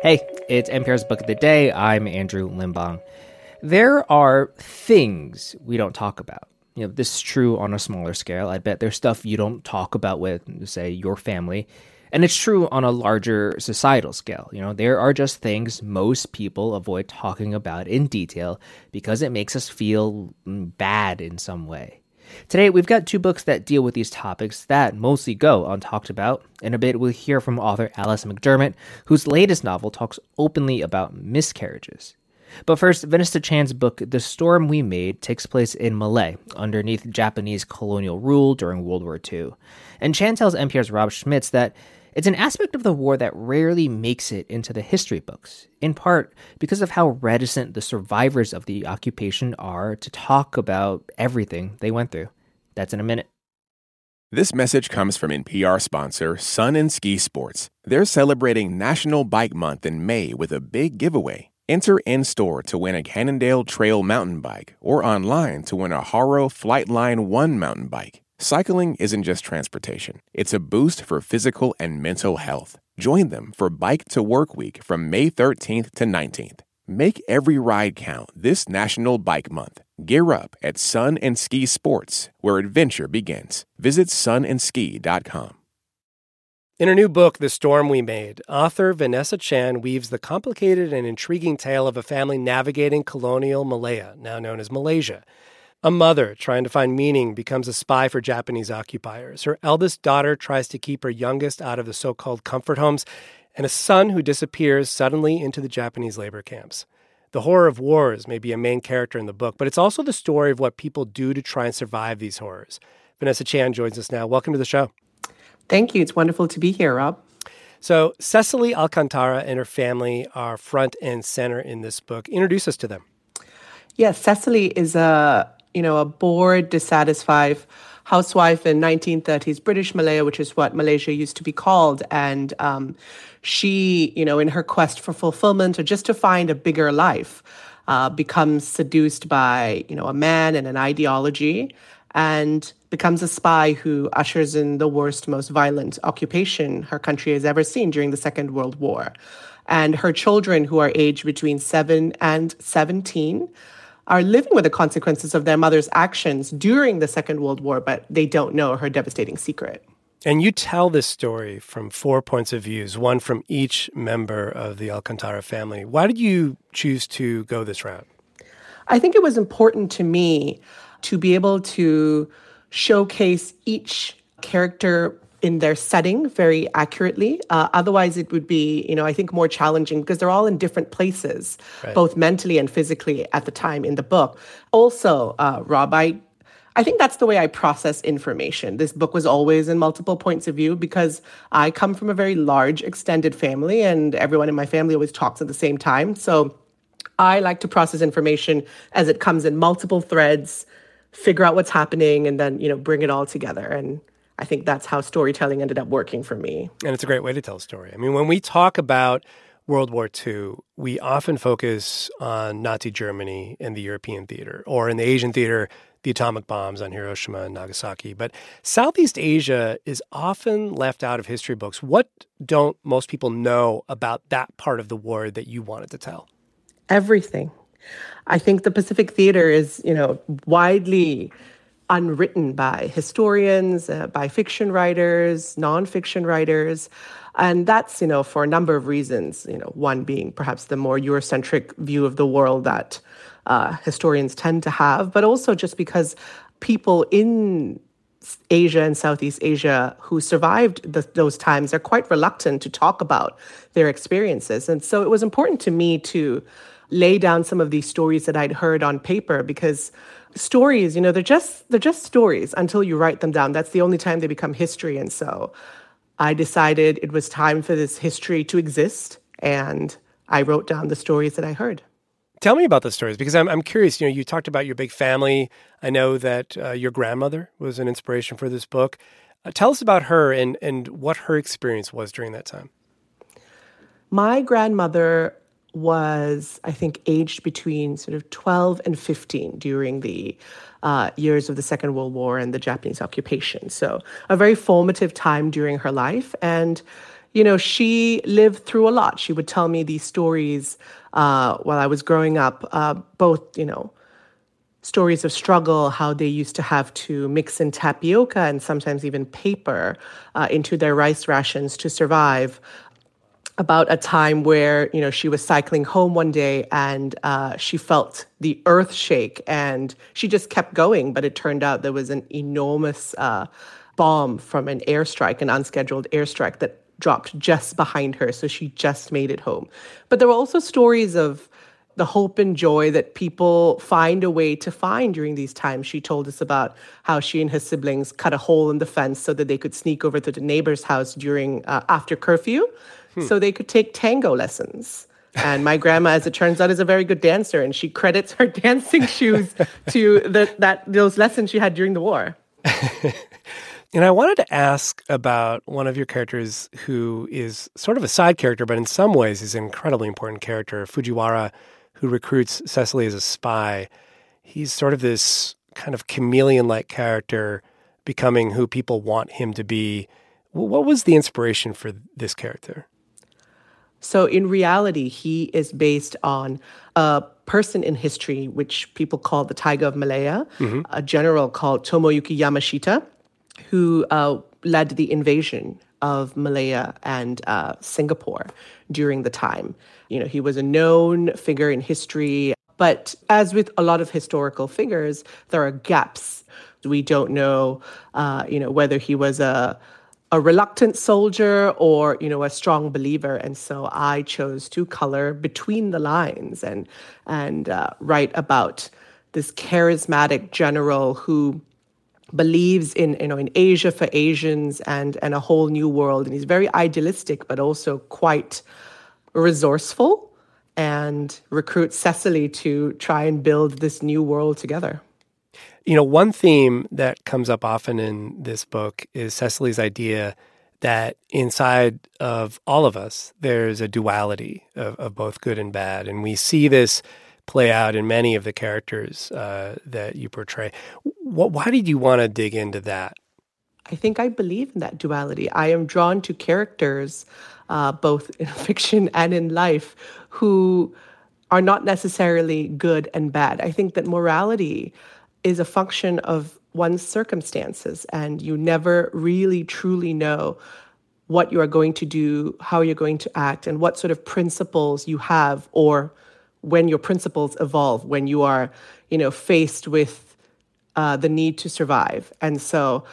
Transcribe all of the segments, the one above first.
Hey, it's NPR's Book of the Day. I'm Andrew Limbong. There are things we don't talk about. You know, this is true on a smaller scale. I bet there's stuff you don't talk about with, say, your family. And it's true on a larger societal scale. You know, there are just things most people avoid talking about in detail because it makes us feel bad in some way. Today, we've got two books that deal with these topics that mostly go untalked about. In a bit, we'll hear from author Alice McDermott, whose latest novel talks openly about miscarriages. But first, Vanessa Chan's book, The Storm We Made, takes place in Malay, underneath Japanese colonial rule during World War II. And Chan tells NPR's Rob Schmitz that it's an aspect of the war that rarely makes it into the history books, in part because of how reticent the survivors of the occupation are to talk about everything they went through. That's in a minute. This message comes from NPR sponsor Sun & Ski Sports. They're celebrating National Bike Month in May with a big giveaway. Enter in-store to win a Cannondale Trail mountain bike or online to win a Haro Flightline 1 mountain bike. Cycling isn't just transportation. It's a boost for physical and mental health. Join them for Bike to Work Week from May 13th to 19th. Make every ride count this National Bike Month. Gear up at Sun & Ski Sports, where adventure begins. Visit sunandski.com. In her new book, The Storm We Made, author Vanessa Chan weaves the complicated and intriguing tale of a family navigating colonial Malaya, now known as Malaysia. A mother trying to find meaning becomes a spy for Japanese occupiers. Her eldest daughter tries to keep her youngest out of the so-called comfort homes, and a son who disappears suddenly into the Japanese labor camps. The horror of wars may be a main character in the book, but it's also the story of what people do to try and survive these horrors. Vanessa Chan joins us now. Welcome to the show. Thank you. It's wonderful to be here, Rob. So Cecily Alcantara and her family are front and center in this book. Introduce us to them. Yes, Cecily is a bored, dissatisfied housewife in 1930s British Malaya, which is what Malaysia used to be called. And she, in her quest for fulfillment or just to find a bigger life, becomes seduced by, a man and an ideology and becomes a spy who ushers in the worst, most violent occupation her country has ever seen during the Second World War. And her children, who are aged between 7 and 17, are living with the consequences of their mother's actions during the Second World War, but they don't know her devastating secret. And you tell this story from four points of views, one from each member of the Alcantara family. Why did you choose to go this route? I think it was important to me to be able to showcase each character in their setting very accurately. Otherwise, it would be, I think more challenging because they're all in different places, right, both mentally and physically at the time in the book. Also, Rob, I think that's the way I process information. This book was always in multiple points of view because I come from a very large extended family and everyone in my family always talks at the same time. So I like to process information as it comes in multiple threads, figure out what's happening, and then, bring it all together. And I think that's how storytelling ended up working for me. And it's a great way to tell a story. I mean, when we talk about World War II, we often focus on Nazi Germany and the European theater, or in the Asian theater, the atomic bombs on Hiroshima and Nagasaki. But Southeast Asia is often left out of history books. What don't most people know about that part of the war that you wanted to tell? Everything. I think the Pacific theater is, widely unwritten by historians, by fiction writers, nonfiction writers. And that's, for a number of reasons, one being perhaps the more Eurocentric view of the world that historians tend to have, but also just because people in Asia and Southeast Asia who survived those times are quite reluctant to talk about their experiences. And so it was important to me to lay down some of these stories that I'd heard on paper because stories, they're just stories until you write them down. That's the only time they become history. And so I decided it was time for this history to exist, and I wrote down the stories that I heard. Tell me about the stories, because I'm curious. You talked about your big family. I know that your grandmother was an inspiration for this book. Tell us about her and what her experience was during that time. My grandmother was, I think, aged between sort of 12 and 15 during the years of the Second World War and the Japanese occupation. So a very formative time during her life. And you know, she lived through a lot. She would tell me these stories while I was growing up, both, you know, stories of struggle, how they used to have to mix in tapioca and sometimes even paper into their rice rations to survive, about a time where, you know, she was cycling home one day and she felt the earth shake and she just kept going. But it turned out there was an enormous bomb from an airstrike, an unscheduled airstrike that dropped just behind her. So she just made it home. But there were also stories of the hope and joy that people find a way to find during these times. She told us about how she and her siblings cut a hole in the fence so that they could sneak over to the neighbor's house during after curfew. So they could take tango lessons. And my grandma, as it turns out, is a very good dancer, and she credits her dancing shoes to those lessons she had during the war. And I wanted to ask about one of your characters who is sort of a side character, but in some ways is an incredibly important character, Fujiwara, who recruits Cecily as a spy. He's sort of this kind of chameleon-like character, becoming who people want him to be. What was the inspiration for this character? So in reality, he is based on a person in history, which people call the Tiger of Malaya, a general called Tomoyuki Yamashita, who led the invasion of Malaya and Singapore during the time. You know, he was a known figure in history, but as with a lot of historical figures, there are gaps. We don't know, you know, whether he was a reluctant soldier or, you know, a strong believer. And so I chose to color between the lines and write about this charismatic general who believes in, you know, in Asia for Asians and a whole new world. And he's very idealistic, but also quite resourceful, and recruits Cecily to try and build this new world together. You know, one theme that comes up often in this book is Cecily's idea that inside of all of us, there's a duality of both good and bad. And we see this play out in many of the characters that you portray. Why did you want to dig into that? I think I believe in that duality. I am drawn to characters, both in fiction and in life, who are not necessarily good and bad. I think that morality is a function of one's circumstances, and you never really truly know what you are going to do, how you're going to act, and what sort of principles you have, or when your principles evolve, when you are, you know, faced with the need to survive. And so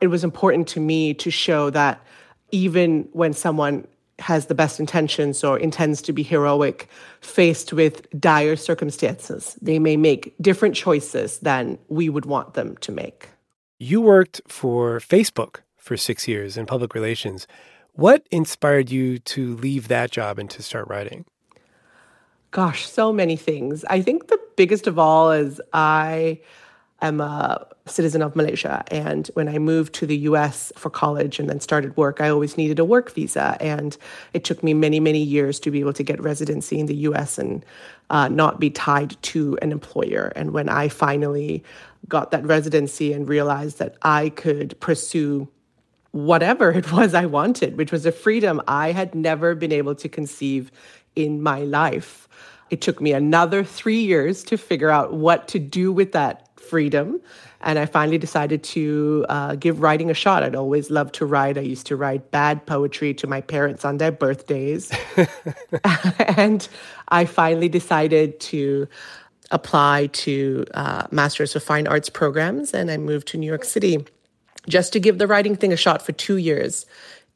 it was important to me to show that even when someone has the best intentions or intends to be heroic, faced with dire circumstances, they may make different choices than we would want them to make. You worked for Facebook for 6 years in public relations. What inspired you to leave that job and to start writing? Gosh, so many things. I think the biggest of all is I am a citizen of Malaysia. And when I moved to the US for college and then started work, I always needed a work visa. And it took me many, many years to be able to get residency in the US and not be tied to an employer. And when I finally got that residency and realized that I could pursue whatever it was I wanted, which was a freedom I had never been able to conceive in my life, it took me another 3 years to figure out what to do with that freedom. And I finally decided to give writing a shot. I'd always loved to write. I used to write bad poetry to my parents on their birthdays. And I finally decided to apply to Masters of Fine Arts programs. And I moved to New York City just to give the writing thing a shot for 2 years.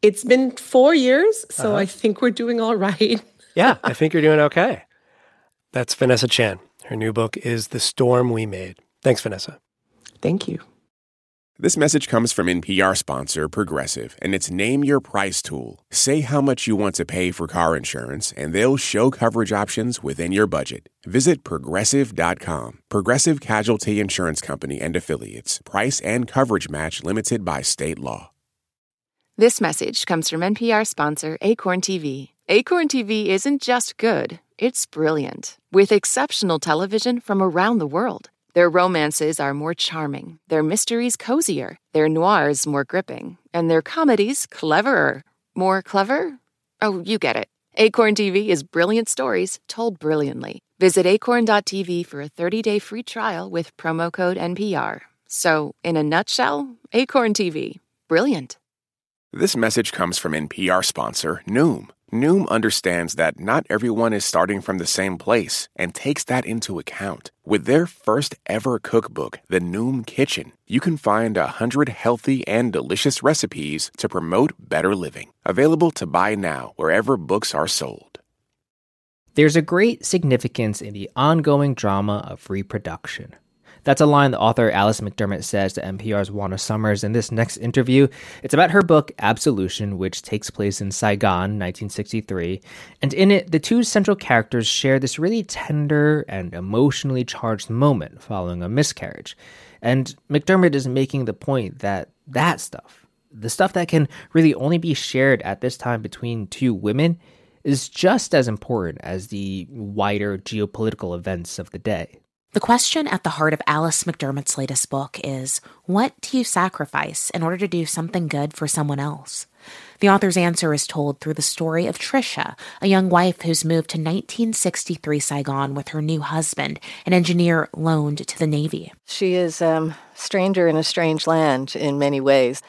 It's been 4 years, so I think we're doing all right. Yeah, I think you're doing okay. That's Vanessa Chan. Her new book is The Storm We Made. Thanks, Vanessa. Thank you. This message comes from NPR sponsor Progressive, and it's Name Your Price tool. Say how much you want to pay for car insurance, and they'll show coverage options within your budget. Visit Progressive.com. Progressive Casualty Insurance Company and Affiliates. Price and coverage match limited by state law. This message comes from NPR sponsor Acorn TV. Acorn TV isn't just good, it's brilliant. With exceptional television from around the world. Their romances are more charming, their mysteries cozier, their noirs more gripping, and their comedies cleverer. More clever? Oh, you get it. Acorn TV is brilliant stories told brilliantly. Visit acorn.tv for a 30-day free trial with promo code NPR. So, in a nutshell, Acorn TV. Brilliant. This message comes from NPR sponsor Noom. Noom understands that not everyone is starting from the same place and takes that into account. With their first ever cookbook, The Noom Kitchen, you can find 100 healthy and delicious recipes to promote better living. Available to buy now wherever books are sold. There's a great significance in the ongoing drama of reproduction. That's a line the author Alice McDermott says to NPR's Juana Summers in this next interview. It's about her book, Absolution, which takes place in Saigon, 1963. And in it, the two central characters share this really tender and emotionally charged moment following a miscarriage. And McDermott is making the point that stuff, the stuff that can really only be shared at this time between two women, is just as important as the wider geopolitical events of the day. The question at the heart of Alice McDermott's latest book is, what do you sacrifice in order to do something good for someone else? The author's answer is told through the story of Tricia, a young wife who's moved to 1963 Saigon with her new husband, an engineer loaned to the Navy. She is a stranger in a strange land in many ways.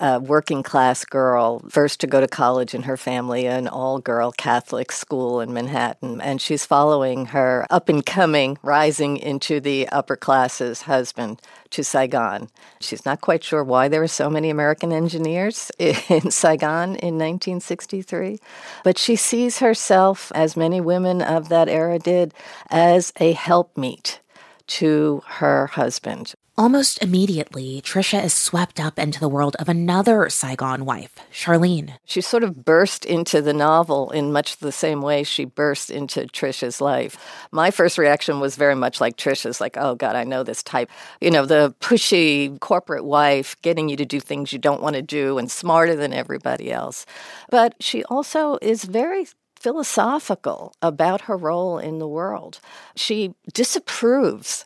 A working-class girl, first to go to college in her family, an all-girl Catholic school in Manhattan. And she's following her up-and-coming, rising into the upper classes husband to Saigon. She's not quite sure why there were so many American engineers in Saigon in 1963. But she sees herself, as many women of that era did, as a helpmeet to her husband. Almost immediately, Tricia is swept up into the world of another Saigon wife, Charlene. She sort of burst into the novel in much the same way she burst into Tricia's life. My first reaction was very much like Tricia's, like, oh, God, I know this type. You know, the pushy corporate wife getting you to do things you don't want to do and smarter than everybody else. But she also is very philosophical about her role in the world. She disapproves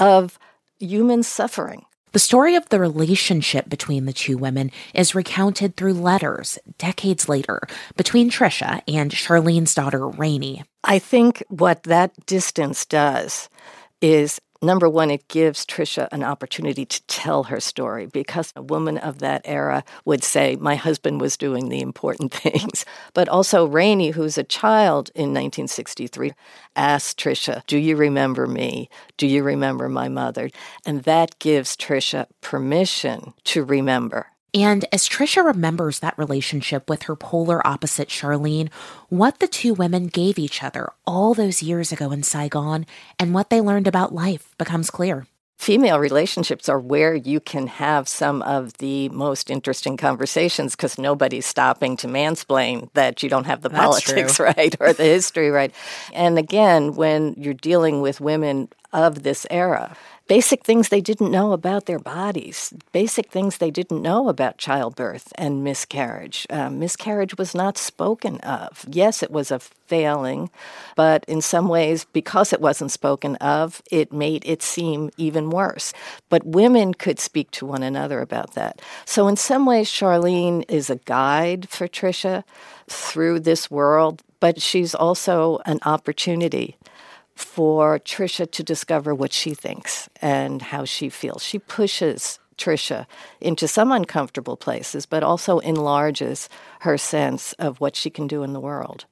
of human suffering. The story of the relationship between the two women is recounted through letters decades later between Tricia and Charlene's daughter, Rainey. I think what that distance does is, number one, it gives Tricia an opportunity to tell her story, because a woman of that era would say, my husband was doing the important things. But also Rainey, who's a child in 1963, asked Tricia, do you remember me? Do you remember my mother? And that gives Tricia permission to remember. And as Tricia remembers that relationship with her polar opposite Charlene, what the two women gave each other all those years ago in Saigon and what they learned about life becomes clear. Female relationships are where you can have some of the most interesting conversations, because nobody's stopping to mansplain that you don't have the politics right or the history right. And again, when you're dealing with women of this era, basic things they didn't know about their bodies, basic things they didn't know about childbirth and miscarriage. Miscarriage was not spoken of. Yes, it was a failing, but in some ways, because it wasn't spoken of, it made it seem even worse. But women could speak to one another about that. So in some ways, Charlene is a guide for Tricia through this world, but she's also an opportunity for Tricia to discover what she thinks and how she feels. She pushes Tricia into some uncomfortable places, but also enlarges her sense of what she can do in the world.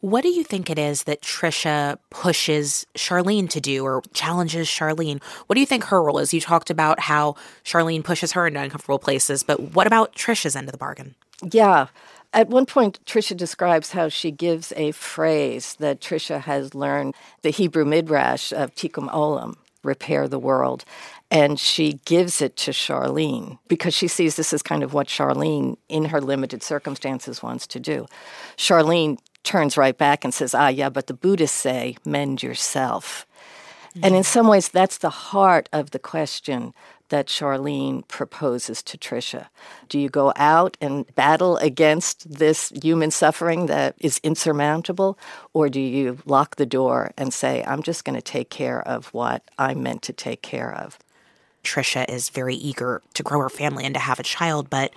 What do you think it is that Tricia pushes Charlene to do or challenges Charlene? What do you think her role is? You talked about how Charlene pushes her into uncomfortable places, but what about Tricia's end of the bargain? Yeah. At one point, Tricia describes how she gives a phrase that Tricia has learned, the Hebrew midrash of tikkun olam, repair the world, and she gives it to Charlene because she sees this as kind of what Charlene, in her limited circumstances, wants to do. Charlene turns right back and says, but the Buddhists say, mend yourself. Mm-hmm. And in some ways, that's the heart of the question that Charlene proposes to Tricia. Do you go out and battle against this human suffering that is insurmountable, or do you lock the door and say, I'm just going to take care of what I'm meant to take care of? Tricia is very eager to grow her family and to have a child, but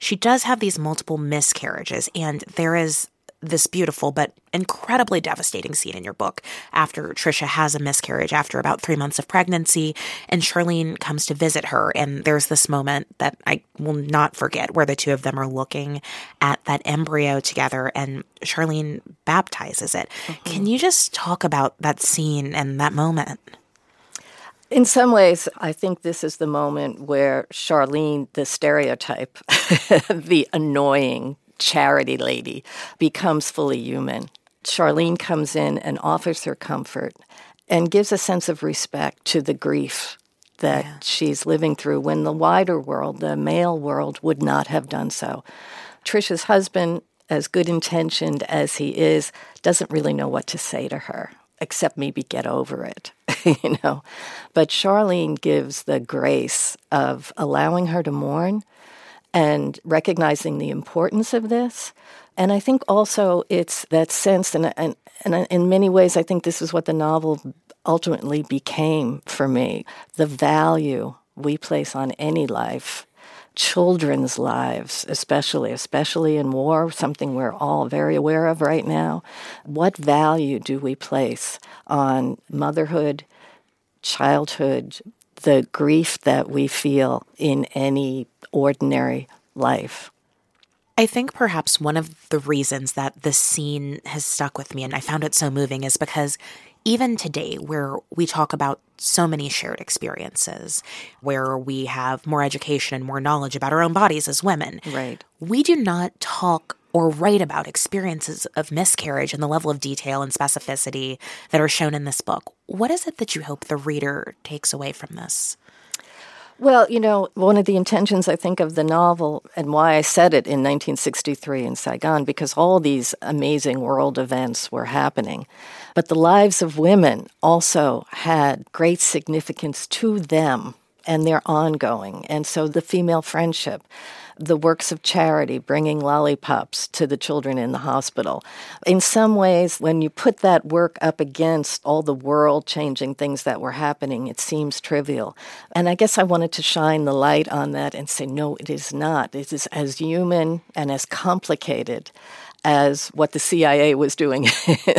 she does have these multiple miscarriages, and there is this beautiful but incredibly devastating scene in your book after Tricia has a miscarriage after about 3 months of pregnancy, and Charlene comes to visit her, and there's this moment that I will not forget where the two of them are looking at that embryo together, and Charlene baptizes it. Mm-hmm. Can you just talk about that scene and that moment? In some ways, I think this is the moment where Charlene, the stereotype, the annoying charity lady, becomes fully human. Charlene comes in and offers her comfort and gives a sense of respect to the grief that she's living through when the wider world, the male world, would not have done so. Tricia's husband, as good-intentioned as he is, doesn't really know what to say to her, except maybe get over it, you know. But Charlene gives the grace of allowing her to mourn and recognizing the importance of this. And I think also it's that sense, and in many ways I think this is what the novel ultimately became for me, the value we place on any life, children's lives especially in war, something we're all very aware of right now. What value do we place on motherhood, childhood, the grief that we feel in any ordinary life? I think perhaps one of the reasons that this scene has stuck with me and I found it so moving is because even today, where we talk about so many shared experiences, where we have more education and more knowledge about our own bodies as women, right, we do not talk or write about experiences of miscarriage and the level of detail and specificity that are shown in this book. What is it that you hope the reader takes away from this? Well, you know, one of the intentions, I think, of the novel, and why I said it in 1963 in Saigon, because all these amazing world events were happening. But the lives of women also had great significance to them and their ongoing. And so the female friendship, the works of charity, bringing lollipops to the children in the hospital. In some ways, when you put that work up against all the world-changing things that were happening, it seems trivial. And I guess I wanted to shine the light on that and say, no, it is not. It is as human and as complicated as what the CIA was doing,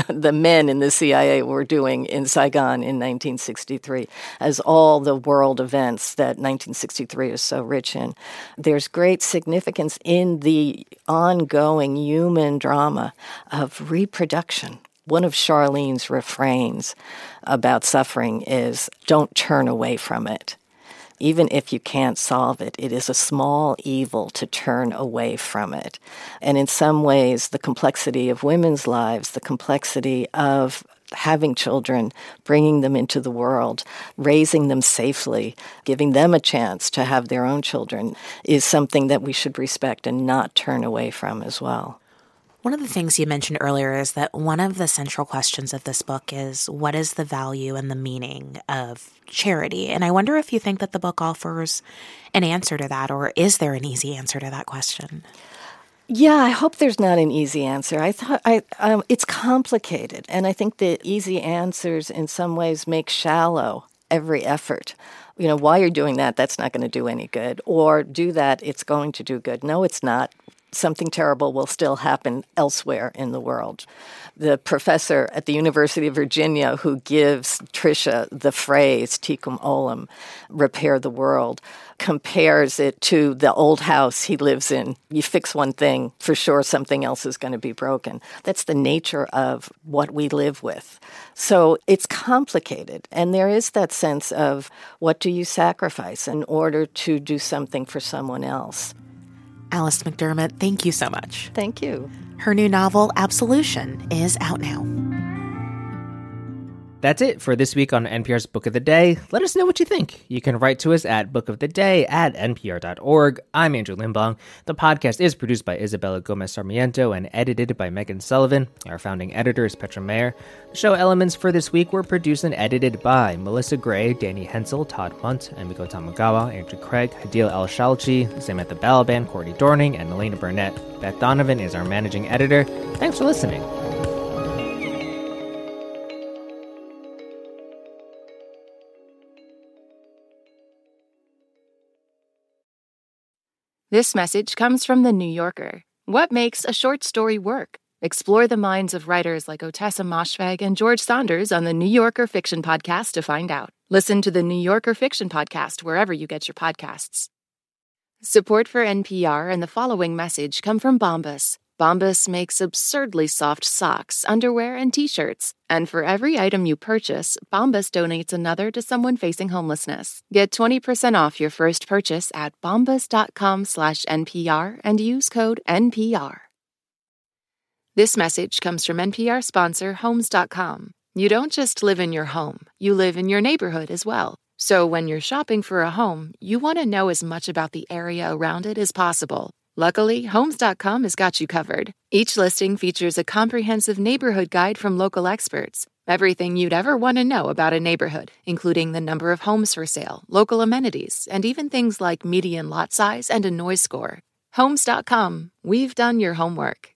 the men in the CIA were doing in Saigon in 1963, as all the world events that 1963 is so rich in. There's great significance in the ongoing human drama of reproduction. One of Charlene's refrains about suffering is, don't turn away from it. Even if you can't solve it, it is a small evil to turn away from it. And in some ways, the complexity of women's lives, the complexity of having children, bringing them into the world, raising them safely, giving them a chance to have their own children, is something that we should respect and not turn away from as well. One of the things you mentioned earlier is that one of the central questions of this book is, what is the value and the meaning of charity? And I wonder if you think that the book offers an answer to that, or is there an easy answer to that question? Yeah, I hope there's not an easy answer. I thought it's complicated, and I think the easy answers in some ways make shallow every effort. You know, while you're doing that, that's not going to do any good. Or do that, it's going to do good. No, it's not. Something terrible will still happen elsewhere in the world. The professor at the University of Virginia who gives Tricia the phrase, tikkun olam, repair the world, compares it to the old house he lives in. You fix one thing, for sure something else is going to be broken. That's the nature of what we live with. So it's complicated, and there is that sense of, what do you sacrifice in order to do something for someone else? Alice McDermott, thank you so much. Thank you. Her new novel, Absolution, is out now. That's it for this week on NPR's Book of the Day. Let us know what you think. You can write to us at bookoftheday@npr.org. I'm Andrew Limbong. The podcast is produced by Isabella Gomez-Sarmiento and edited by Megan Sullivan. Our founding editor is Petra Mayer. The show elements for this week were produced and edited by Melissa Gray, Danny Hensel, Todd Munt, Emiko Tamagawa, Andrew Craig, Hadil El-Shalchi, Samantha Balaban, Courtney Dorning, and Elena Burnett. Beth Donovan is our managing editor. Thanks for listening. This message comes from The New Yorker. What makes a short story work? Explore the minds of writers like Otessa Moshfegh and George Saunders on The New Yorker Fiction Podcast to find out. Listen to The New Yorker Fiction Podcast wherever you get your podcasts. Support for NPR and the following message come from Bombas. Bombas makes absurdly soft socks, underwear, and T-shirts. And for every item you purchase, Bombas donates another to someone facing homelessness. Get 20% off your first purchase at bombas.com/NPR and use code NPR. This message comes from NPR sponsor Homes.com. You don't just live in your home, you live in your neighborhood as well. So when you're shopping for a home, you want to know as much about the area around it as possible. Luckily, Homes.com has got you covered. Each listing features a comprehensive neighborhood guide from local experts. Everything you'd ever want to know about a neighborhood, including the number of homes for sale, local amenities, and even things like median lot size and a noise score. Homes.com. We've done your homework.